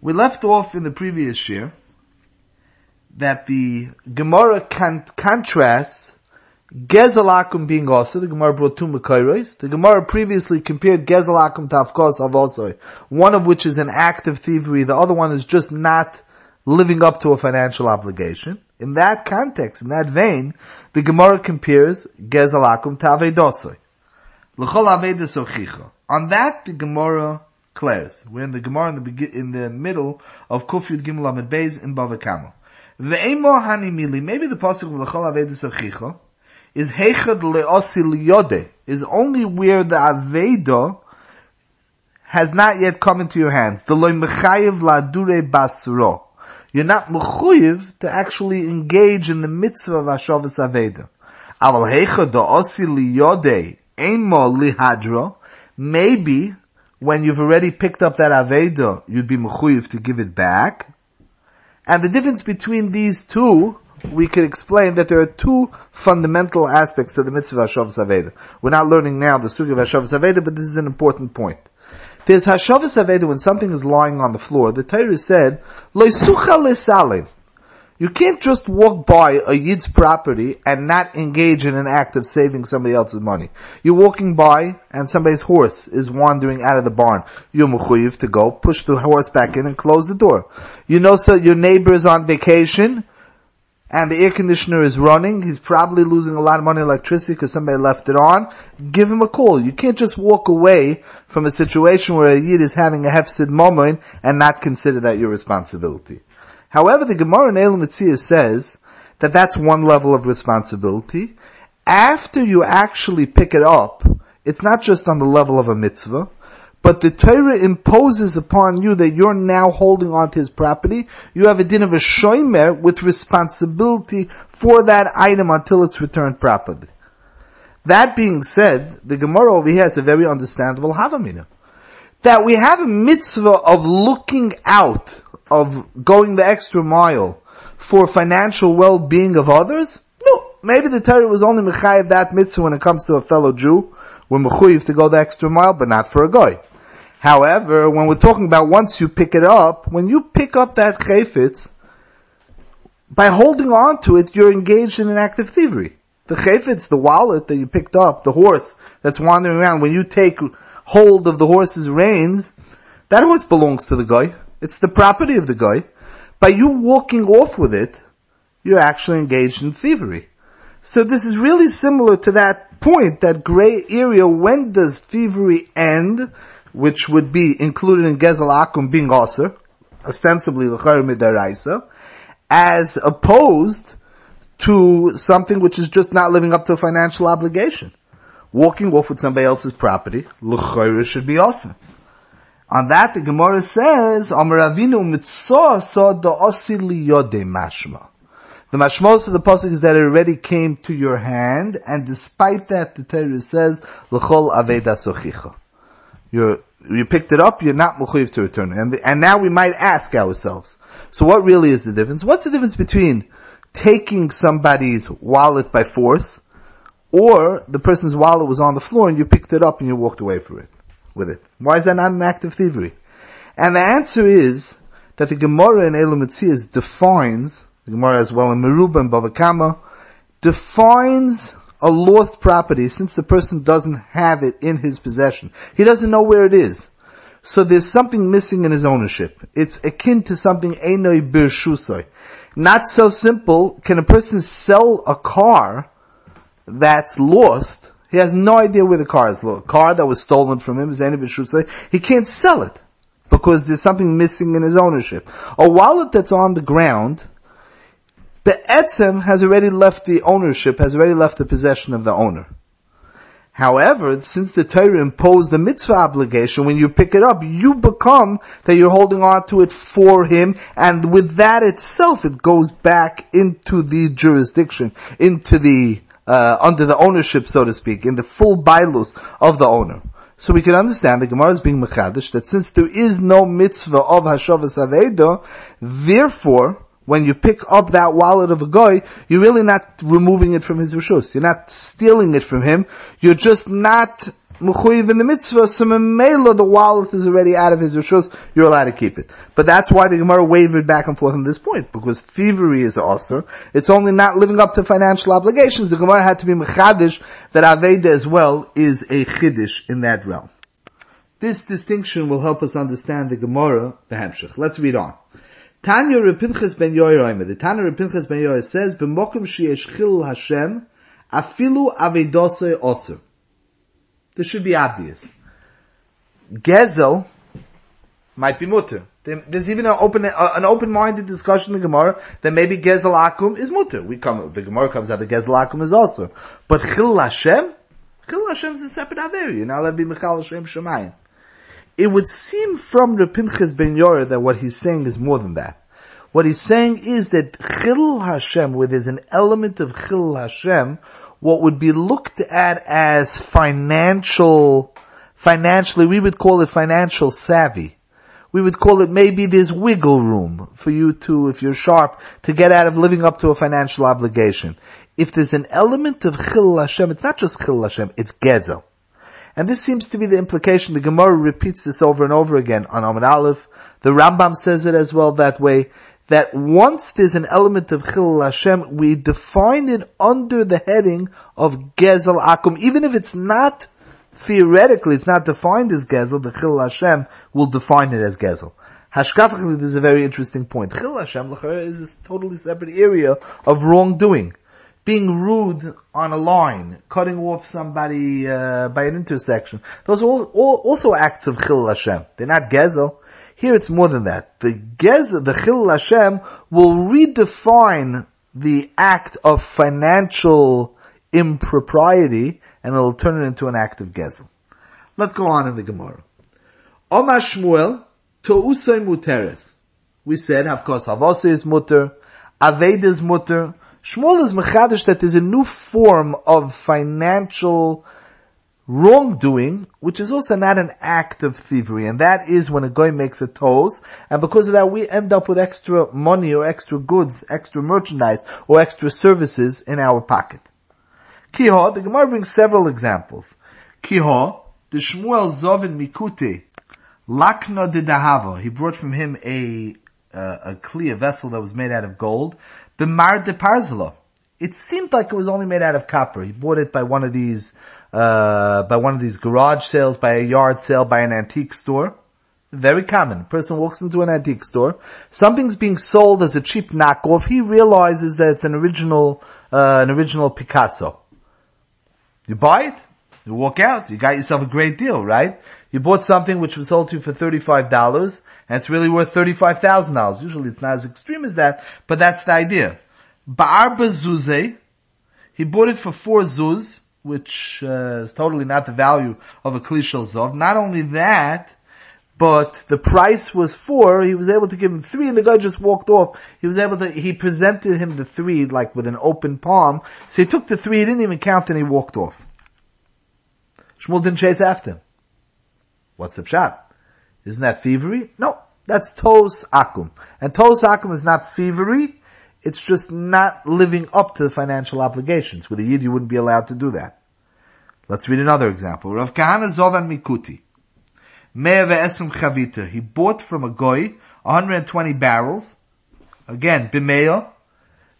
We left off in the previous year that the Gemara contrasts Gezalakum being Oser. The Gemara brought two Mekairoes. The Gemara previously compared Gezalakum to Avkos Avosoy, one of which is an act of thievery, the other one is just not living up to a financial obligation. In that context, in that vein, the Gemara compares Gezalakum to Avodosoy. L'choyer Midaraisa Chicha. On that, the Gemara declares. We're in the Gemara in the middle of Kufiyd Gimel Amid Beyz in Bava Kama. The Emo Hani Mili, maybe the Pasuk of L'choyer Midaraisa Chicha is Heichad Le Osi Liode, is only where the Avedah has not yet come into your hands. The Loi Mechayiv La Dure Basuro. You're not mechuyev to actually engage in the mitzvah of Hashavas Avedah. Aval Heichad Le Osi Liode Emo Lihadro. Maybe when you've already picked up that Avedah, you'd be mechuyev to give it back. And the difference between these two, we could explain that there are two fundamental aspects to the mitzvah of Hashavah's Avedah. We're not learning now the sugya of Hashavah's Avedah, but this is an important point. There's Hashavah's Avedah when something is lying on the floor. The Torah said, Lo sucha lesalim. You can't just walk by a yid's property and not engage in an act of saving somebody else's money. You're walking by and somebody's horse is wandering out of the barn. You're mechuyev to go, push the horse back in and close the door. You know, so your neighbor is on vacation, and the air conditioner is running, he's probably losing a lot of money on electricity because somebody left it on, give him a call. You can't just walk away from a situation where a yid is having a hefsid moment and not consider that your responsibility. However, the Gemara in Eilu Metzios says that that's one level of responsibility. After you actually pick it up, it's not just on the level of a mitzvah, but the Torah imposes upon you that you're now holding on to his property. You have a din of a shomer with responsibility for that item until it's returned properly. That being said, the Gemara over here has a very understandable havamina. That we have a mitzvah of looking out, of going the extra mile for financial well-being of others. No, maybe the Torah was only mechayev that mitzvah when it comes to a fellow Jew. We're mechuyev to go the extra mile, but not for a goy. However, when we're talking about once you pick it up, when you pick up that cheifetz, by holding on to it, you're engaged in an act of thievery. The cheifetz, the wallet that you picked up, the horse that's wandering around, when you take hold of the horse's reins, that horse belongs to the guy. It's the property of the guy. By you walking off with it, you're actually engaged in thievery. So this is really similar to that point, that gray area, when does thievery end, which would be included in Gezel Akum being Oser, ostensibly l'choyer midaraisa, as opposed to something which is just not living up to a financial obligation. Walking off with somebody else's property, l'choyer should be Oser. On that, the Gemara says, Amar Avinu Mitzvah so da Osi liyode mashma. The mashmos of the Pasuk is that it already came to your hand, and despite that, the Torah says, L'chol Avedah Sochicha. You picked it up, you're not mechuyev to return it. And now we might ask ourselves, so what really is the difference? What's the difference between taking somebody's wallet by force, or the person's wallet was on the floor and you picked it up and you walked away with it? Why is that not an act of thievery? And the answer is that the Gemara in Eilu Metzios defines, the Gemara as well in Merubah and Babakama, defines a lost property since the person doesn't have it in his possession. He doesn't know where it is. So there's something missing in his ownership. It's akin to something einoi birshusoi. Not so simple. Can a person sell a car that's lost? He has no idea where the car is lost. A car that was stolen from him is einoi birshusoi. He can't sell it because there's something missing in his ownership. A wallet that's on the ground, the etzem has already left the ownership, has already left the possession of the owner. However, since the Torah imposed the mitzvah obligation, when you pick it up, you become that you're holding on to it for him, and with that itself, it goes back into the jurisdiction, into the under the ownership, so to speak, in the full bailus of the owner. So we can understand the Gemara is being mechadish that since there is no mitzvah of Hashavas Avedah, therefore, when you pick up that wallet of a guy, you're really not removing it from his rishus. You're not stealing it from him. You're just not mechuyev in the mitzvah, so memela the wallet is already out of his rishus, you're allowed to keep it. But that's why the Gemara wavered back and forth on this point, because thievery is Oser. It's only not living up to financial obligations. The Gemara had to be mechadish that Aveda as well is a chiddish in that realm. This distinction will help us understand the Gemara, the Hamshach. Let's read on. Tanya Reb Pinchas ben Yoyer, the Tanya Reb Pinchas ben Yoyer says, "B'mokum sheyesh Chillul Hashem, afilu Avodosoy Oser." This should be obvious. Gezel might be mutter. There's even an open-minded discussion in the Gemara that maybe Gezel Akum is mutter. The Gemara comes out that Gezel Akum is Oser, but Chillul Hashem is a separate averi. Now that'd be Michal Hashem Shemayim. It would seem from Reb Pinchas ben Yoyer that what he's saying is more than that. What he's saying is that Chillul Hashem, where there's an element of Chillul Hashem, what would be looked at as financially, we would call it financial savvy. We would call it maybe there's wiggle room for you to, if you're sharp, to get out of living up to a financial obligation. If there's an element of Chillul Hashem, it's not just Chillul Hashem, it's Gezel. And this seems to be the implication. The Gemara repeats this over and over again on Amud Aleph. The Rambam says it as well that way, that once there's an element of Chillul Hashem, we define it under the heading of Gezel Akum. Even if it's not, theoretically, it's not defined as Gezel, the Chillul Hashem will define it as Gezel. Hashkafically, this is a very interesting point. Chillul Hashem, l'choyer, is this totally separate area of wrongdoing. Being rude on a line, cutting off somebody by an intersection. Those are all also acts of Chillul Hashem. They're not Gezel. Here it's more than that. The Chillul Hashem will redefine the act of financial impropriety and it'll turn it into an act of Gezel. Let's go on in the Gemara. Omar Shmuel, Tohusay Muteres. We said, Avkos Avosoy is mutter, Aved is mutter. Shmuel is mechadish that there's a new form of financial wrongdoing, which is also not an act of thievery, and that is when a guy makes a toz, and because of that we end up with extra money or extra goods, extra merchandise, or extra services in our pocket. Kiho, the Gemara brings several examples. Kiho, the Shmuel Zovin Mikute, Lakna de Dahava, he brought from him a clear vessel that was made out of gold, the Mar de Parzala. It seemed like it was only made out of copper. He bought it by one of these garage sales, by a yard sale, by an antique store. Very common. A person walks into an antique store. Something's being sold as a cheap knockoff. He realizes that it's an original Picasso. You buy it. You walk out. You got yourself a great deal, right? You bought something which was sold to you for $35, and it's really worth $35,000. Usually it's not as extreme as that, but that's the idea. Ba'arba zuzeh, he bought it for 4 zuz, which is totally not the value of a klishel zov. Not only that, but the price was 4, he was able to give him 3, and the guy just walked off. He presented him the 3, like with an open palm, so he took the 3, he didn't even count, and he walked off. Shmuel didn't chase after him. What's the pshat? Isn't that thievery? No, that's Toz Akum. And Toz Akum is not thievery, it's just not living up to the financial obligations. With a Yid, you wouldn't be allowed to do that. Let's read another example. Rav Kahana Zovan Mikuti. Mea ve'esum chavita. He bought from a goy 120 barrels. Again, b'meo.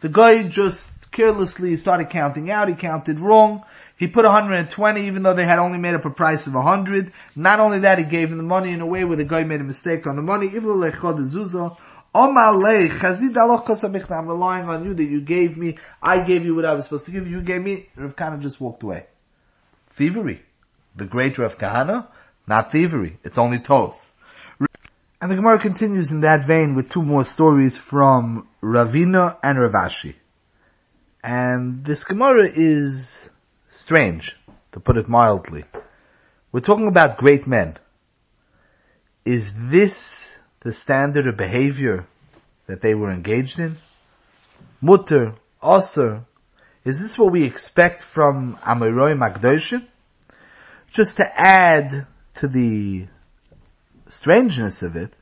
The guy just carelessly started counting out. He counted wrong. He put 120 even though they had only made up a price of 100. Not only that, he gave him the money in a way where the guy made a mistake on the money. Ivlo lechod zuzah. I'm relying on you that you gave me. I gave you what I was supposed to give you. You gave me. Rav Kahana just walked away. Thievery. The great Rav Kahana? Not thievery. It's only toes. And the Gemara continues in that vein with 2 more stories from Ravina and Ravashi. And this Gemara is strange, to put it mildly. We're talking about great men. Is this the standard of behavior that they were engaged in? Mutter, Oser, is this what we expect from Amiroi Magdoshim? Just to add to the strangeness of it,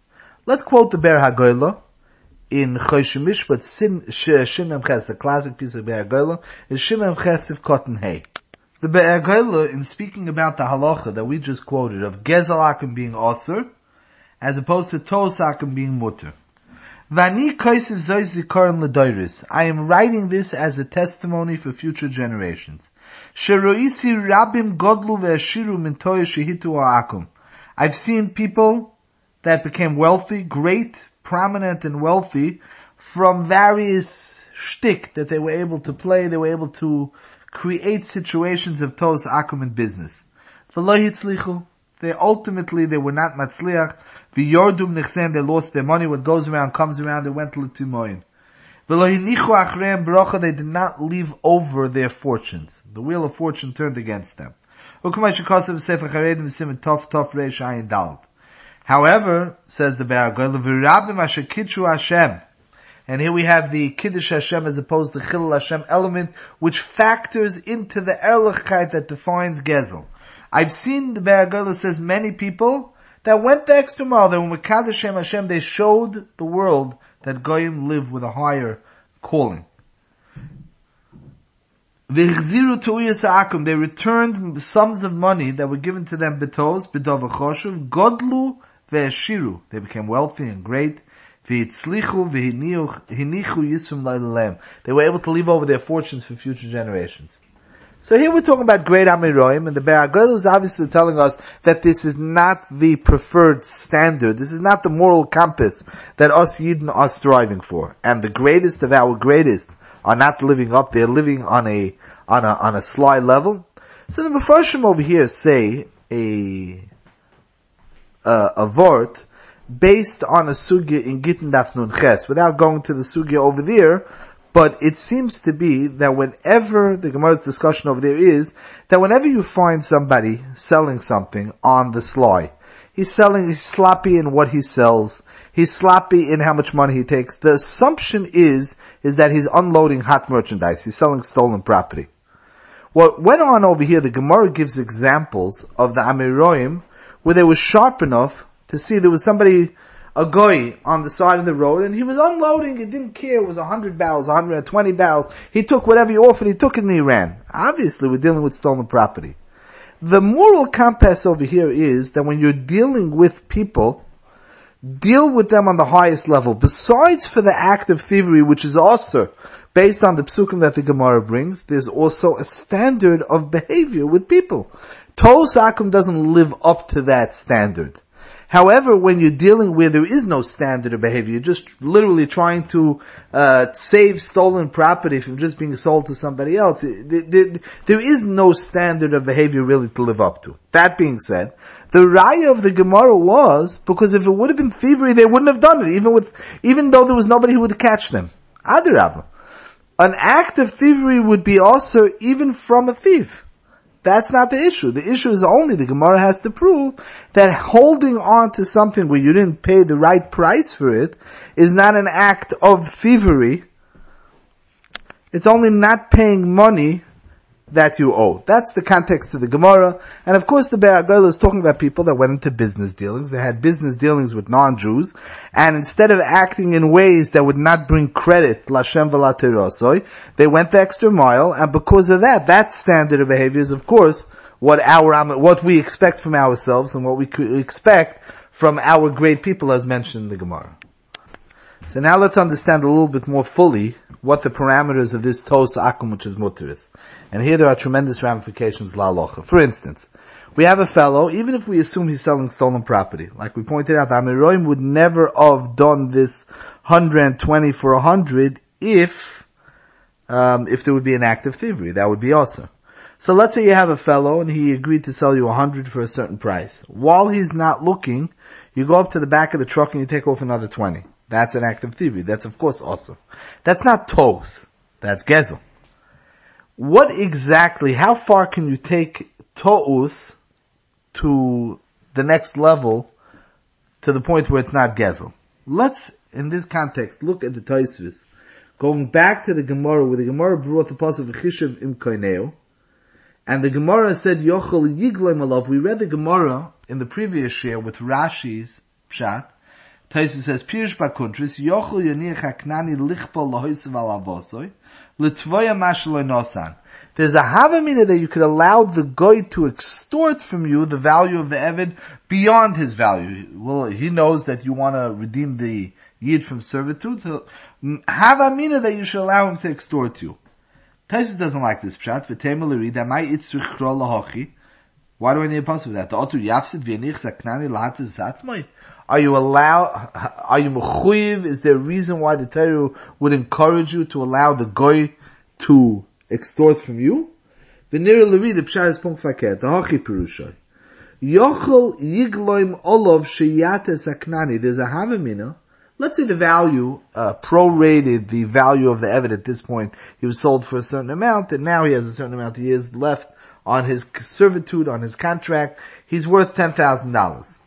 let's quote the Be'er HaGolah in Choshim Mishpat Shemem Ches, the classic piece of Be'er HaGolah, is Shemem Ches of Cotton Hay. The Be'er HaGolah, in speaking about the halacha that we just quoted of Gezalakum being Oser, as opposed to Toz Akum being Mutter. I am writing this as a testimony for future generations. I've seen people that became wealthy, great, prominent and wealthy from various shtick that they were able to play, they were able to create situations of Toz Akum in business. They were not matzliach. They lost their money. What goes around comes around. They went to L'timoyin. They did not leave over their fortunes. The wheel of fortune turned against them. However, says the Be'er HaGolah, and here we have the Kiddush Hashem as opposed to the Chillul Hashem element, which factors into the Erlichkeit that defines Gezel. I've seen the Be'er HaGolah says many people that went the extra mile, that when Mekad Shem Hashem, they showed the world that Goyim live with a higher calling. They returned sums of money that were given to them betos, b'dova choshuv, godlu ve'eshiru. They became wealthy and great. V'yitzlichu v'hinichu yisum l'alem. They were able to leave over their fortunes for future generations. So here we're talking about great Amiroim, and the Be'er HaGolah is obviously telling us that this is not the preferred standard. This is not the moral compass that us Yidden are striving for. And the greatest of our greatest are not living up; they're living on a sly level. So the Mefarshim over here say a vort based on a sugya in Gittin Daf Nun Ches, without going to the sugya over there. But it seems to be that whenever the Gemara's discussion over there is that whenever you find somebody selling something on the sly, he's sloppy in what he sells, he's sloppy in how much money he takes. The assumption is that he's unloading hot merchandise, he's selling stolen property. What went on over here, the Gemara gives examples of the Amiroim where they were sharp enough to see there was somebody, a goy, on the side of the road, and he was unloading. He didn't care. It was 100 barrels, 120 barrels. He took whatever he offered. He took it and he ran. Obviously, we're dealing with stolen property. The moral compass over here is that when you're dealing with people, deal with them on the highest level. Besides for the act of thievery, which is also based on the psukim that the Gemara brings, there's also a standard of behavior with people. Tohus Akum doesn't live up to that standard. However, when you're dealing where there is no standard of behavior, you're just literally trying to save stolen property from just being sold to somebody else. There is no standard of behavior really to live up to. That being said, the raya of the Gemara was because if it would have been thievery, they wouldn't have done it, even though there was nobody who would catch them. Adarabba, an act of thievery would be also even from a thief. That's not the issue. The issue is only the Gemara has to prove that holding on to something where you didn't pay the right price for it is not an act of thievery. It's only not paying money that you owe. That's the context of the Gemara. And of course the Be'er HaGolah is talking about people that went into business dealings. They had business dealings with non-Jews. And instead of acting in ways that would not bring credit, they went the extra mile. And because of that standard of behavior is of course what we expect from ourselves and what we could expect from our great people as mentioned in the Gemara. So now let's understand a little bit more fully what the parameters of this Toz Akum, which is Mutter, is. And here there are tremendous ramifications la'alocha. For instance, we have a fellow, even if we assume he's selling stolen property, like we pointed out, the Amiroim would never have done this 120 for 100 if there would be an act of thievery. That would be awesome. So let's say you have a fellow and he agreed to sell you 100 for a certain price. While he's not looking, you go up to the back of the truck and you take off another 20. That's an act of thievery. That's of course awesome. That's not Toz. That's Gezel. What exactly, how far can you take Toz to the next level to the point where it's not Gezel? Let's, in this context, look at the Tosfos. Going back to the Gemara, where the Gemara brought the Pasuk of Chishav im Koineo, and the Gemara said, Yochel Yiglem Alav. We read the Gemara in the previous year with Rashi's Pshat. Tosfos says, Pirish Bakuntris, Yochel Yoniach HaKnani Lichpo Lohoysev Al Avosoy, L'tvoya Mashaloy Nosan. There's a havamina that you could allow the goy to extort from you the value of the Eved beyond his value. Well, he knows that you want to redeem the Yid from servitude. So, havamina that you should allow him to extort you. Taisus doesn't like this pshat. Why do I need a pasuk for that? Are you mechuyev? Is there a reason why the Torah would encourage you to allow the goy to extort from you? The pshat is punkt faket. The hachi pirusha. Yochel yigloim olav sheyates aknani. There's a havamina. Let's say the value, prorated the value of the Eved at this point. He was sold for a certain amount, and now he has a certain amount of years left on his servitude, on his contract. He's worth $10,000.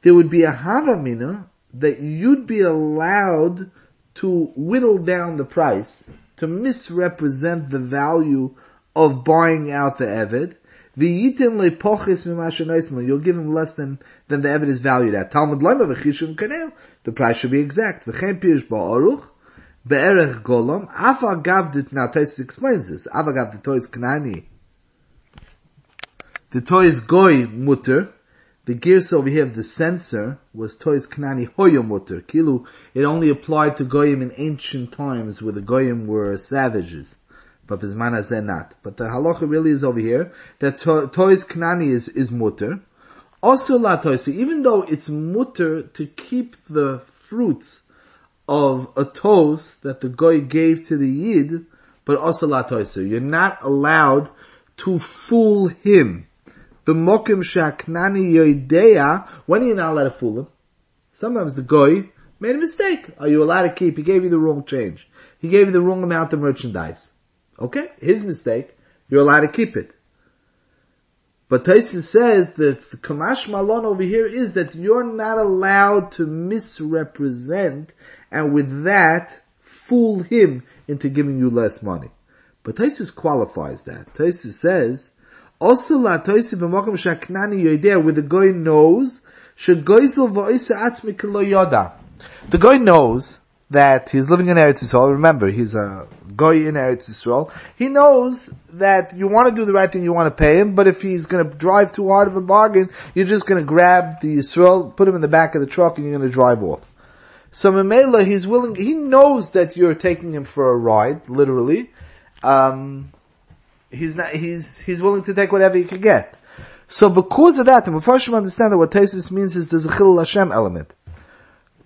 There would be a havamina that you'd be allowed to whittle down the price, to misrepresent the value of buying out the Eved. You'll give him less than the Eved is valued at. The price should be exact. Be'er HaGolah. Now Toz explains this. The Toz Goy Mutter. The gears over here of the censor was Toz Knani Hoyo Mutter. Kilu, it only applied to Goyim in ancient times where the Goyim were savages. But the halacha really is over here that Tois Knani is mutter. Also la toisi, even though it's mutter to keep the fruits of a tois that the goy gave to the yid, but also la toisi, you're not allowed to fool him. The mokim shaknani yoidea, when are you not allowed to fool him? Sometimes the goy made a mistake. Are you allowed to keep? He gave you the wrong change. He gave you the wrong amount of merchandise. Okay, his mistake. You're allowed to keep it. But Tosus says that the Kamash Malon over here is that you're not allowed to misrepresent and with that fool him into giving you less money. But Tosus qualifies that. Tosus says, Osala Tosus b'mokom shaknani yoidea, where the goy knows, shegoizel v'oisa atzmi k'lo yoda. The goy knows that he's living in Eretz Yisrael. Remember, he's a goy in Eretz Yisrael. He knows that you want to do the right thing, you want to pay him, but if he's going to drive too hard of a bargain, you're just going to grab the Yisrael, put him in the back of the truck, and you're going to drive off. So Memela, he's willing, he knows that you're taking him for a ride, literally. He's willing to take whatever he can get. So because of that, the Mepharshim understand that what Tosus means is there's a Chillul Hashem element.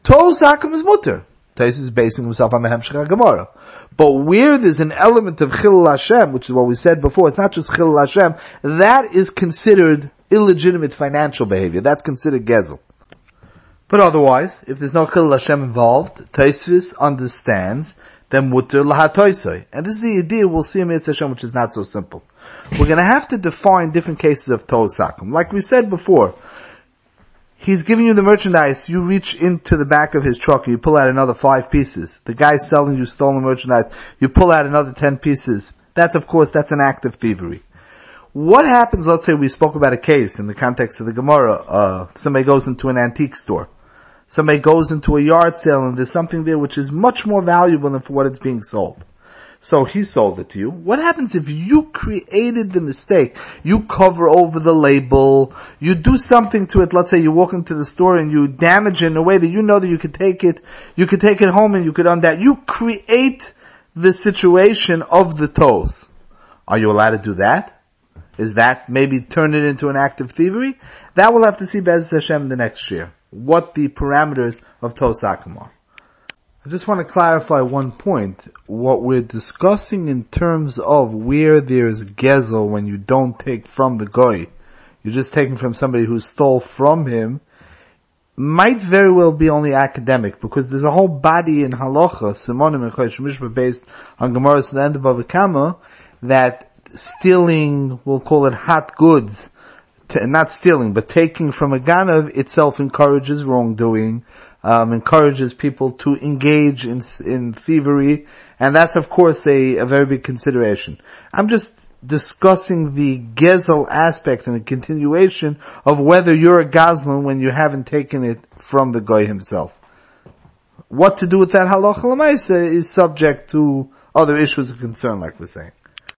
Tohus Akum is mutter. Tosus is basing himself on the Hemshech Gemara. But where there's an element of Chillul Hashem, which is what we said before, it's not just Chillul Hashem, that is considered illegitimate financial behavior. That's considered Gezel. But otherwise, if there's no Chillul Hashem involved, Tosus understands then Mutter Laha Toisoi. And this is the idea we'll see in Mitzvah Hashem, which is not so simple. We're going to have to define different cases of Toz Akum. Like we said before, he's giving you the merchandise, you reach into the back of his truck, you pull out another 5 pieces. The guy's selling you stolen merchandise, you pull out another 10 pieces. That's an act of thievery. What happens, let's say we spoke about a case in the context of the Gemara, somebody goes into an antique store. Somebody goes into a yard sale and there's something there which is much more valuable than for what it's being sold. So he sold it to you. What happens if you created the mistake? You cover over the label. You do something to it. Let's say you walk into the store and you damage it in a way that you know that you could take it. You could take it home and you could undo that. You create the situation of the toes. Are you allowed to do that? Is that maybe turn it into an act of thievery? That we'll have to see Be'ez Hashem the next year, what the parameters of Toz Akum are. I just want to clarify one point. What we're discussing in terms of where there's gezel when you don't take from the goy, you're just taking from somebody who stole from him, might very well be only academic, because there's a whole body in halacha, simonim and chodesh mishpat, based on Gemara's and the end of Babakama, that stealing, we'll call it hot goods, not stealing, but taking from a ganav itself encourages wrongdoing, encourages people to engage in thievery, and that's of course a very big consideration. I'm just discussing the gezel aspect and the continuation of whether you're a gazlan when you haven't taken it from the goy himself. What to do with that halacha l'maisa is subject to other issues of concern, like we're saying.